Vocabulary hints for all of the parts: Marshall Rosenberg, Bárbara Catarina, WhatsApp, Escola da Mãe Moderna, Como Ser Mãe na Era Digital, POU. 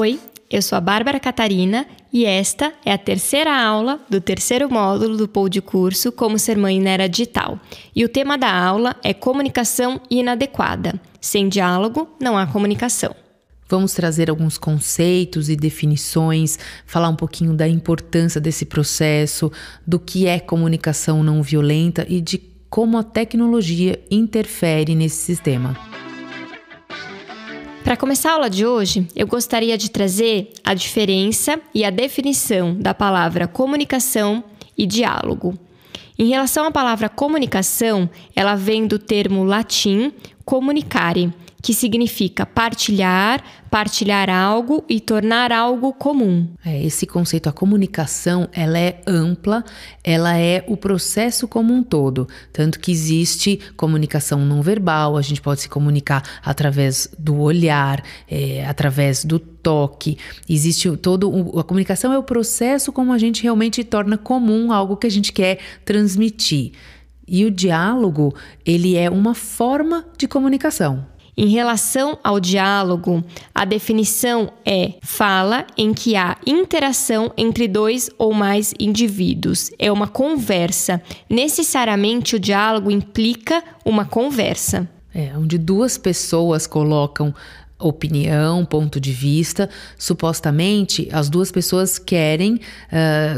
Oi, eu sou a Bárbara Catarina e esta é a terceira aula do terceiro módulo do POU de curso Como Ser Mãe na Era Digital. E o tema da aula é comunicação inadequada. Sem diálogo, não há comunicação. Vamos trazer alguns conceitos e definições, falar um pouquinho da importância desse processo, do que é comunicação não violenta e de como a tecnologia interfere nesse sistema. Para começar a aula de hoje, eu gostaria de trazer a diferença e a definição da palavra comunicação e diálogo. Em relação à palavra comunicação, ela vem do termo latim comunicare, que significa partilhar, partilhar algo e tornar algo comum. Esse conceito, a comunicação, ela é ampla, ela é o processo como um todo. Tanto que existe comunicação não verbal, a gente pode se comunicar através do olhar, através do toque. Existe a comunicação é o processo como a gente realmente torna comum algo que a gente quer transmitir. E o diálogo, ele é uma forma de comunicação. Em relação ao diálogo, a definição é fala em que há interação entre dois ou mais indivíduos. É uma conversa. Necessariamente, o diálogo implica uma conversa. Onde duas pessoas colocam opinião, ponto de vista, supostamente as duas pessoas querem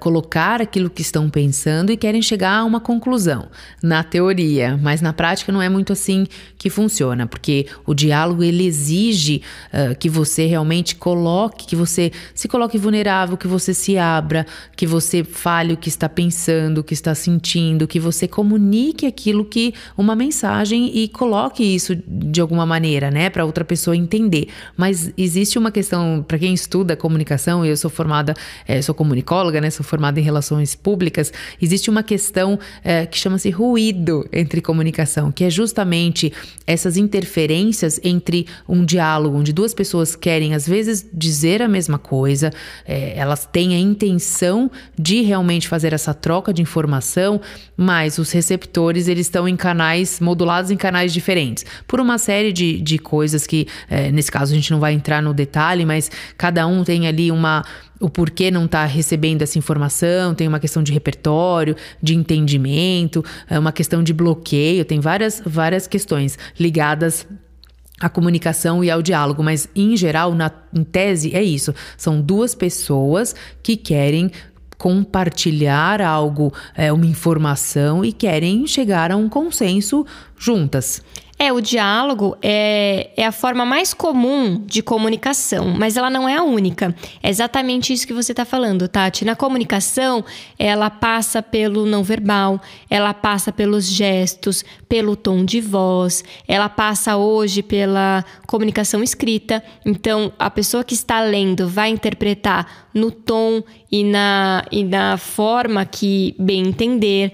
colocar aquilo que estão pensando e querem chegar a uma conclusão, na teoria, mas na prática não é muito assim que funciona, porque o diálogo ele exige que você realmente coloque, que você se coloque vulnerável, que você se abra, que você fale o que está pensando, o que está sentindo, que você comunique aquilo que uma mensagem e coloque isso de alguma maneira, né, para outra pessoa entender. Mas existe uma questão, para quem estuda comunicação, eu sou formada, sou comunicóloga, né? Sou formada em relações públicas, existe uma questão que chama-se ruído entre comunicação, que é justamente essas interferências entre um diálogo, onde duas pessoas querem, às vezes, dizer a mesma coisa, elas têm a intenção de realmente fazer essa troca de informação, mas os receptores, eles estão em canais, modulados em canais diferentes, por uma série de coisas que, nesse caso a gente não vai entrar no detalhe, mas cada um tem ali o porquê não está recebendo essa informação, tem uma questão de repertório, de entendimento, uma questão de bloqueio, tem várias questões ligadas à comunicação e ao diálogo, mas em geral, em tese, é isso, são duas pessoas que querem compartilhar algo, uma informação e querem chegar a um consenso juntas. O diálogo é a forma mais comum de comunicação, mas ela não é a única. É exatamente isso que você está falando, Tati. Na comunicação, ela passa pelo não verbal, ela passa pelos gestos, pelo tom de voz, ela passa hoje pela comunicação escrita. Então, a pessoa que está lendo vai interpretar no tom e na forma que bem entender.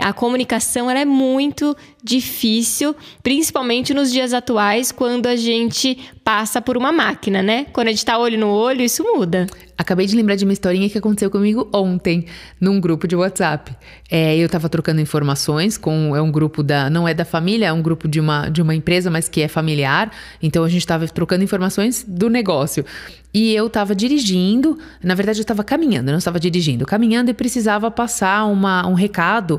A comunicação ela é muito difícil, principalmente nos dias atuais, quando a gente passa por uma máquina, né? Quando a gente tá olho no olho, isso muda. Acabei de lembrar de uma historinha que aconteceu comigo ontem, num grupo de WhatsApp. Eu tava trocando informações com um grupo não é da família, é um grupo de uma empresa, mas que é familiar. Então, a gente tava trocando informações do negócio. E eu tava dirigindo, na verdade, eu tava caminhando, não estava dirigindo. Caminhando e precisava passar um recado.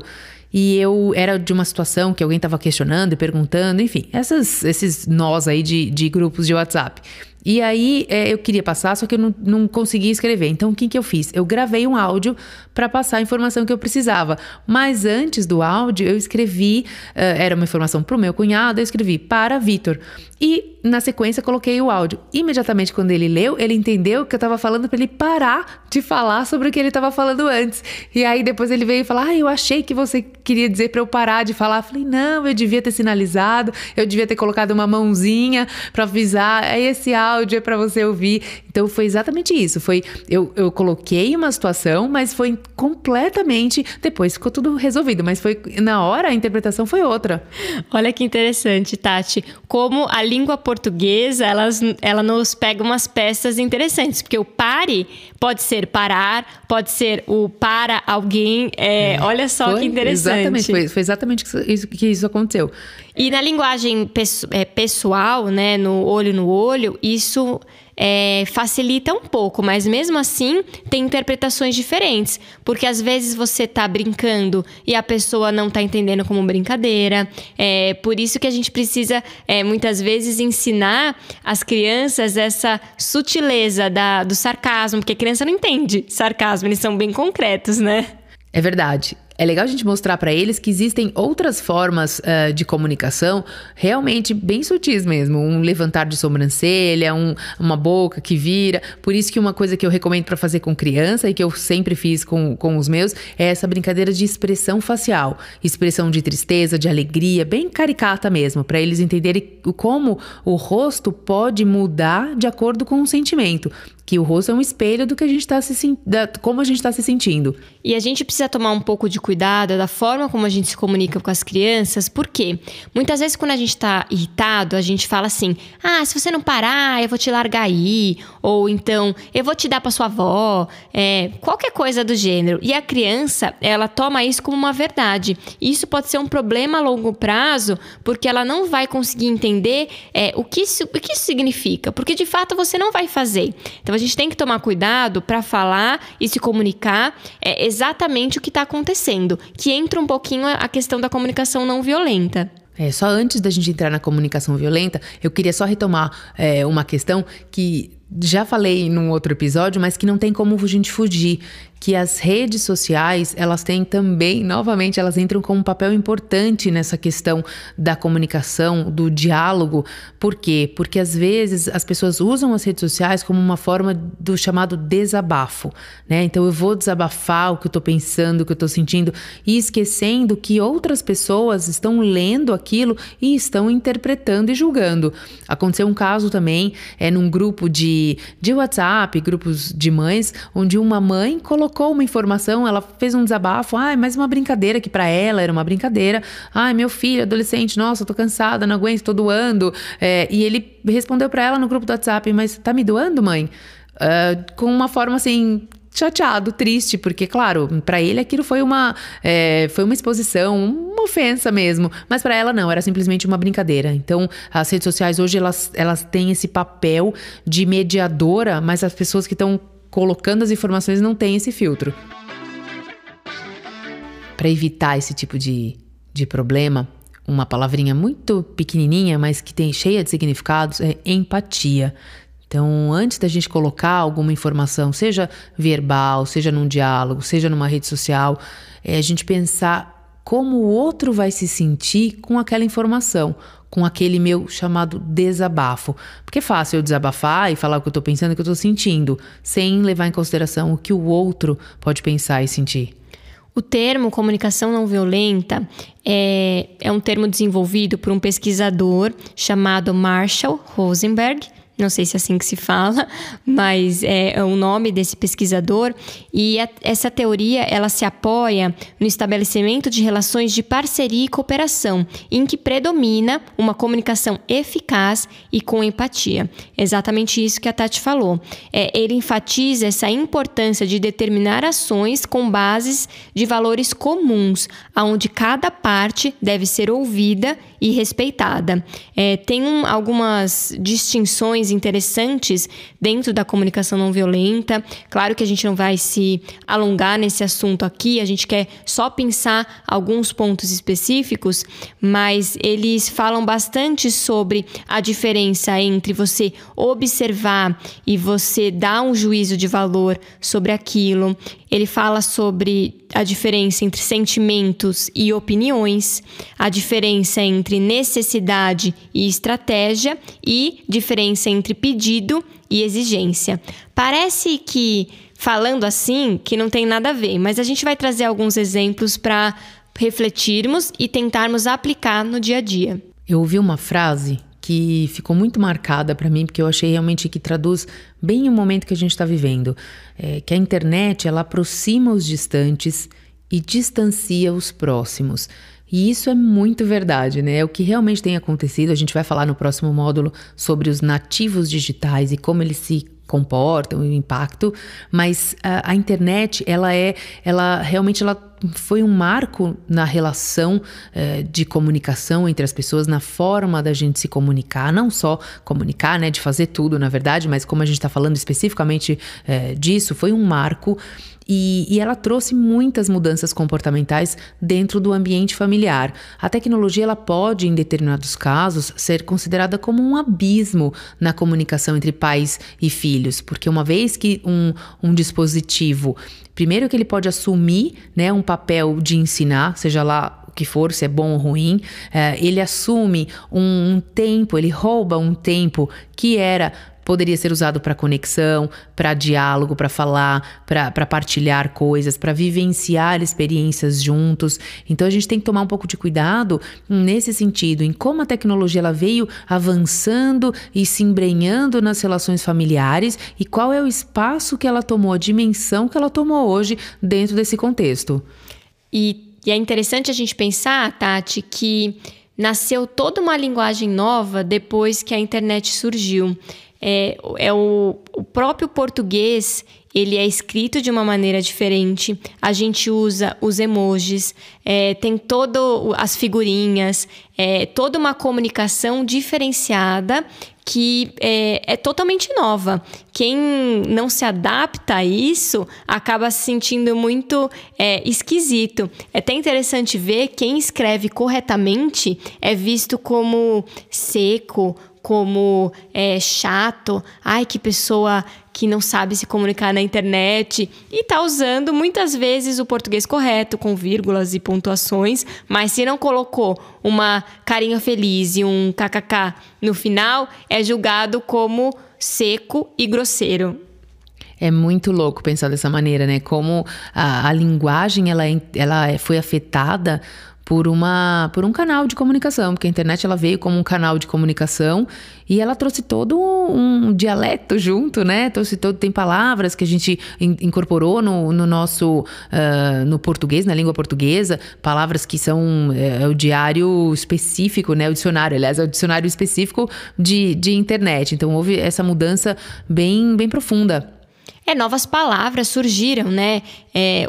E eu era de uma situação que alguém estava questionando e perguntando, enfim, esses nós aí de grupos de WhatsApp. E aí eu queria passar, só que eu não conseguia escrever. Então, o que eu fiz? Eu gravei um áudio para passar a informação que eu precisava. Mas antes do áudio, eu escrevi, era uma informação para o meu cunhado, eu escrevi para Vitor. E na sequência, coloquei o áudio. Imediatamente, quando ele leu, ele entendeu que eu estava falando para ele parar de falar sobre o que ele estava falando antes. E aí, depois ele veio e falou, eu achei que você queria dizer para eu parar de falar. Eu falei, não, eu devia ter sinalizado, eu devia ter colocado uma mãozinha para avisar. Aí, esse áudio é para você ouvir. Então, foi exatamente isso. Eu coloquei uma situação, mas foi completamente... Depois ficou tudo resolvido, mas foi na hora a interpretação foi outra. Olha que interessante, Tati. Como a língua portuguesa, ela nos pega umas peças interessantes, porque o pare pode ser parar, pode ser o para alguém. Olha só que interessante. Exatamente, foi exatamente que isso aconteceu. E na linguagem pessoal, né, no olho, isso facilita um pouco, mas mesmo assim tem interpretações diferentes, porque às vezes você tá brincando e a pessoa não tá entendendo como brincadeira. É por isso que a gente precisa muitas vezes ensinar as crianças essa sutileza do sarcasmo, porque a criança não entende sarcasmo, eles são bem concretos, né? É verdade. É legal a gente mostrar para eles que existem outras formas de comunicação realmente bem sutis mesmo. Um levantar de sobrancelha, uma boca que vira. Por isso que uma coisa que eu recomendo para fazer com criança e que eu sempre fiz com os meus é essa brincadeira de expressão facial. Expressão de tristeza, de alegria, bem caricata mesmo. Para eles entenderem como o rosto pode mudar de acordo com o sentimento. Que o rosto é um espelho do que a gente tá como a gente está se sentindo. E a gente precisa tomar um pouco de cuidado da forma como a gente se comunica com as crianças, porque muitas vezes quando a gente tá irritado, a gente fala assim: ah, se você não parar, eu vou te largar aí, ou então eu vou te dar pra sua avó, qualquer coisa do gênero. E a criança, ela toma isso como uma verdade. Isso pode ser um problema a longo prazo, porque ela não vai conseguir entender o que isso significa, porque de fato você não vai fazer. Então a gente tem que tomar cuidado para falar e se comunicar exatamente o que está acontecendo, que entra um pouquinho a questão da comunicação não violenta. Só antes da gente entrar na comunicação violenta, eu queria só retomar uma questão que já falei num outro episódio, mas que não tem como a gente fugir, que as redes sociais, elas têm também, novamente, elas entram com um papel importante nessa questão da comunicação, do diálogo. Por quê? Porque às vezes as pessoas usam as redes sociais como uma forma do chamado desabafo, né? Então eu vou desabafar o que eu tô pensando, o que eu tô sentindo, e esquecendo que outras pessoas estão lendo aquilo e estão interpretando e julgando. Aconteceu um caso também, num grupo de WhatsApp, grupos de mães, onde uma mãe colocou uma informação, ela fez um desabafo, mas uma brincadeira que pra ela era uma brincadeira, meu filho, adolescente, nossa, tô cansada, não aguento, tô doando, e ele respondeu pra ela no grupo do WhatsApp, mas tá me doando, mãe? Com uma forma assim, chateado, triste, porque claro, pra ele aquilo foi uma exposição, uma ofensa mesmo, mas pra ela não, era simplesmente uma brincadeira. Então as redes sociais hoje elas têm esse papel de mediadora, mas as pessoas que estão colocando as informações não tem esse filtro. Para evitar esse tipo de problema, uma palavrinha muito pequenininha, mas que tem cheia de significados, é empatia. Então, antes da gente colocar alguma informação, seja verbal, seja num diálogo, seja numa rede social, a gente pensar como o outro vai se sentir com aquela informação, com aquele meu chamado desabafo. Porque é fácil eu desabafar e falar o que eu tô pensando, o que eu tô sentindo, sem levar em consideração o que o outro pode pensar e sentir. O termo comunicação não violenta é um termo desenvolvido por um pesquisador chamado Marshall Rosenberg. Não sei se é assim que se fala, mas é o nome desse pesquisador. E essa teoria, ela se apoia no estabelecimento de relações de parceria e cooperação, em que predomina uma comunicação eficaz e com empatia. Exatamente isso que a Tati falou. Ele enfatiza essa importância de determinar ações com bases de valores comuns, onde cada parte deve ser ouvida e respeitada. Tem algumas distinções interessantes dentro da comunicação não violenta. Claro que a gente não vai se alongar nesse assunto aqui, a gente quer só pensar alguns pontos específicos, mas eles falam bastante sobre a diferença entre você observar e você dar um juízo de valor sobre aquilo. Ele fala sobre a diferença entre sentimentos e opiniões, a diferença entre necessidade e estratégia e diferença entre pedido e exigência. Parece que, falando assim, que não tem nada a ver, mas a gente vai trazer alguns exemplos para refletirmos e tentarmos aplicar no dia a dia. Eu ouvi uma frase que ficou muito marcada para mim, porque eu achei realmente que traduz bem o momento que a gente está vivendo, que a internet, ela aproxima os distantes e distancia os próximos. E isso é muito verdade, né? É o que realmente tem acontecido. A gente vai falar no próximo módulo sobre os nativos digitais e como eles se comportam e o impacto, mas a internet, ela realmente ela foi um marco na relação de comunicação entre as pessoas, na forma da gente se comunicar, não só comunicar, né, de fazer tudo, na verdade, mas como a gente está falando especificamente disso, foi um marco. E ela trouxe muitas mudanças comportamentais dentro do ambiente familiar. A tecnologia, ela pode, em determinados casos, ser considerada como um abismo na comunicação entre pais e filhos, porque uma vez que um dispositivo, primeiro que ele pode assumir, né, um papel de ensinar, seja lá que for, se é bom ou ruim, ele assume um tempo, ele rouba um tempo que poderia ser usado para conexão, para diálogo, para falar, para partilhar coisas, para vivenciar experiências juntos. Então a gente tem que tomar um pouco de cuidado nesse sentido, em como a tecnologia ela veio avançando e se embrenhando nas relações familiares e qual é o espaço que ela tomou, a dimensão que ela tomou hoje dentro desse contexto. E é interessante a gente pensar, Tati, que nasceu toda uma linguagem nova depois que a internet surgiu. O próprio português, ele é escrito de uma maneira diferente. A gente usa os emojis, tem todas as figurinhas, toda uma comunicação diferenciada que é totalmente nova. Quem não se adapta a isso acaba se sentindo muito esquisito. É até interessante ver quem escreve corretamente é visto como seco, como chato, ai, que pessoa que não sabe se comunicar na internet, e tá usando muitas vezes o português correto, com vírgulas e pontuações, mas se não colocou uma carinha feliz e um kkk no final, é julgado como seco e grosseiro. É muito louco pensar dessa maneira, né? Como a linguagem ela foi afetada por um canal de comunicação, porque a internet ela veio como um canal de comunicação e ela trouxe todo um dialeto junto, né? Tem palavras que a gente incorporou no nosso no português, na língua portuguesa, palavras que são o diário específico, né? O dicionário, aliás, é o dicionário específico de internet. Então houve essa mudança bem, bem profunda. Novas palavras surgiram, né?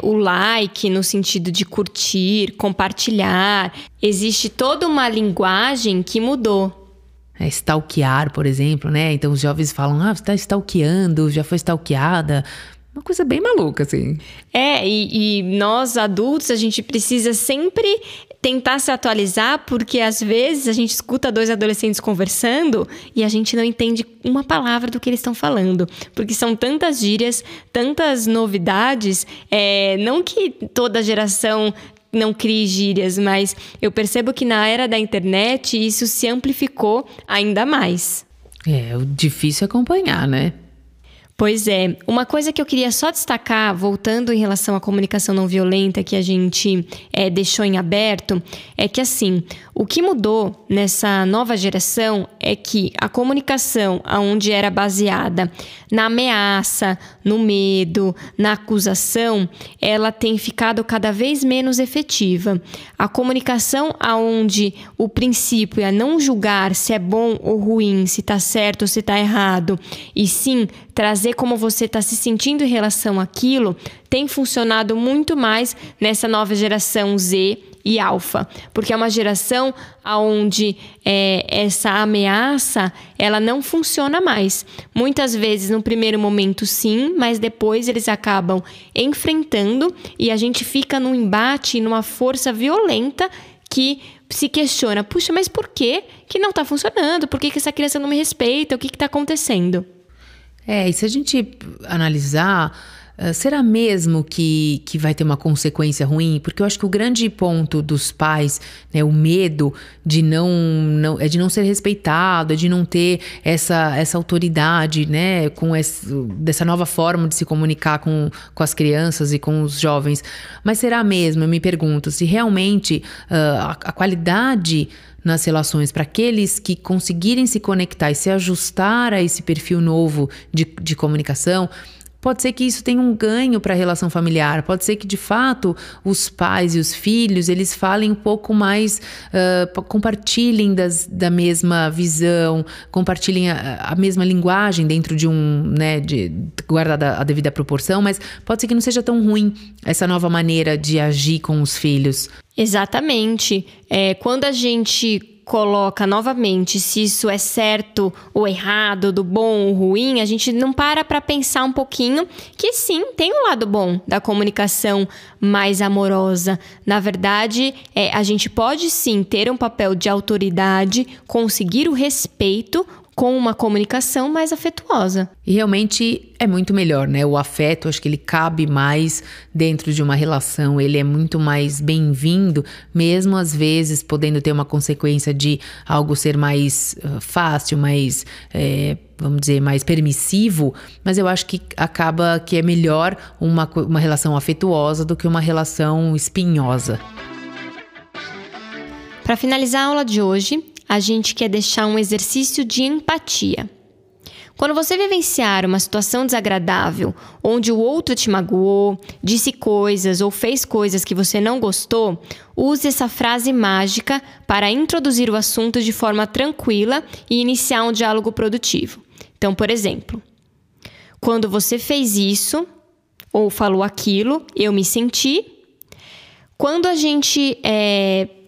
O like no sentido de curtir, compartilhar. Existe toda uma linguagem que mudou. Stalkear, por exemplo, né? Então os jovens falam, você tá stalkeando, já foi stalkeada. Uma coisa bem maluca, assim. E nós adultos, a gente precisa sempre tentar se atualizar, porque às vezes a gente escuta dois adolescentes conversando e a gente não entende uma palavra do que eles estão falando, porque são tantas gírias, tantas novidades, não que toda geração não crie gírias, mas eu percebo que na era da internet isso se amplificou ainda mais. É difícil acompanhar, né? Pois é. Uma coisa que eu queria só destacar, voltando em relação à comunicação não violenta que a gente deixou em aberto, é que assim, o que mudou nessa nova geração é que a comunicação, onde era baseada na ameaça, no medo, na acusação, ela tem ficado cada vez menos efetiva. A comunicação onde o princípio é não julgar se é bom ou ruim, se está certo ou se está errado, e sim trazer como você está se sentindo em relação àquilo, tem funcionado muito mais nessa nova geração Z e alfa, porque é uma geração onde essa ameaça, ela não funciona mais. Muitas vezes, no primeiro momento, sim, mas depois eles acabam enfrentando e a gente fica num embate, numa força violenta que se questiona, puxa, mas por que que não está funcionando? Por que que essa criança não me respeita? O que que está acontecendo? E se a gente analisar, será mesmo que vai ter uma consequência ruim? Porque eu acho que o grande ponto dos pais, né, o medo de não é de não ser respeitado, é de não ter essa autoridade, né, dessa nova forma de se comunicar com as crianças e com os jovens. Mas será mesmo? Eu me pergunto se realmente a qualidade nas relações, para aqueles que conseguirem se conectar e se ajustar a esse perfil novo de comunicação, pode ser que isso tenha um ganho para a relação familiar, pode ser que de fato os pais e os filhos eles falem um pouco mais, compartilhem da mesma visão, compartilhem a mesma linguagem dentro de guardada a devida proporção, mas pode ser que não seja tão ruim essa nova maneira de agir com os filhos. Exatamente. Quando a gente coloca novamente se isso é certo ou errado, do bom ou ruim, a gente não para pensar um pouquinho que sim, tem um lado bom da comunicação mais amorosa. Na verdade, a gente pode sim ter um papel de autoridade, conseguir o respeito com uma comunicação mais afetuosa. E realmente é muito melhor, né? O afeto, acho que ele cabe mais dentro de uma relação, ele é muito mais bem-vindo, mesmo às vezes podendo ter uma consequência de algo ser mais fácil, mais, vamos dizer, mais permissivo, mas eu acho que acaba que é melhor uma relação afetuosa do que uma relação espinhosa. Para finalizar a aula de hoje, a gente quer deixar um exercício de empatia. Quando você vivenciar uma situação desagradável, onde o outro te magoou, disse coisas ou fez coisas que você não gostou, use essa frase mágica para introduzir o assunto de forma tranquila e iniciar um diálogo produtivo. Então, por exemplo, quando você fez isso ou falou aquilo, eu me senti. Quando a gente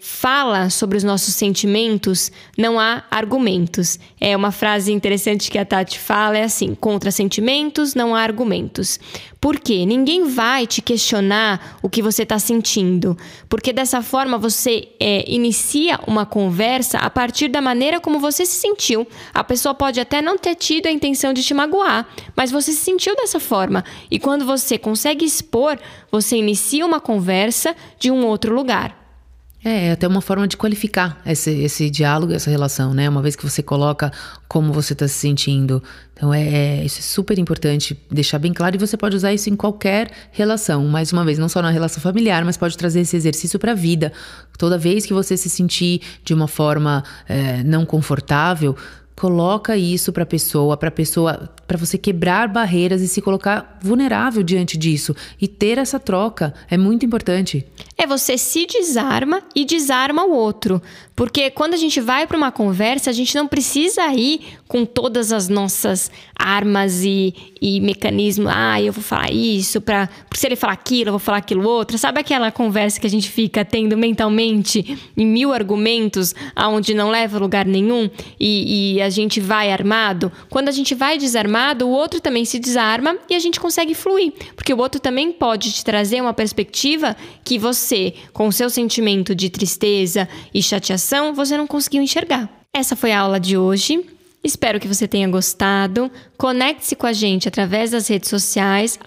fala sobre os nossos sentimentos, não há argumentos. É uma frase interessante que a Tati fala, é assim: contra sentimentos, não há argumentos. Por quê? Ninguém vai te questionar o que você está sentindo, porque dessa forma você inicia uma conversa a partir da maneira como você se sentiu. A pessoa pode até não ter tido a intenção de te magoar, mas você se sentiu dessa forma. E quando você consegue expor, você inicia uma conversa de um outro lugar. É até uma forma de qualificar esse diálogo, essa relação, né? Uma vez que você coloca como você está se sentindo. Então, isso é super importante deixar bem claro. E você pode usar isso em qualquer relação. Mais uma vez, não só na relação familiar, mas pode trazer esse exercício para a vida. Toda vez que você se sentir de uma forma não confortável, coloca isso para a pessoa, para você quebrar barreiras e se colocar vulnerável diante disso. E ter essa troca é muito importante. Você se desarma e desarma o outro. Porque quando a gente vai para uma conversa, a gente não precisa ir com todas as nossas armas e mecanismos. Eu vou falar isso, porque se ele falar aquilo, eu vou falar aquilo outro. Sabe aquela conversa que a gente fica tendo mentalmente em 1000 argumentos, aonde não leva a lugar nenhum e a gente vai armado? Quando a gente vai desarmado, o outro também se desarma e a gente consegue fluir. Porque o outro também pode te trazer uma perspectiva que você, com o seu sentimento de tristeza e chateação, você não conseguiu enxergar. Essa foi a aula de hoje. Espero que você tenha gostado. Conecte-se com a gente através das redes sociais,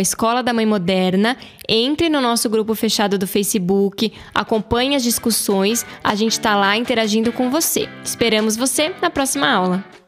@Escola da Mãe Moderna. Entre no nosso grupo fechado do Facebook, acompanhe as discussões. A gente está lá interagindo com você. Esperamos você na próxima aula.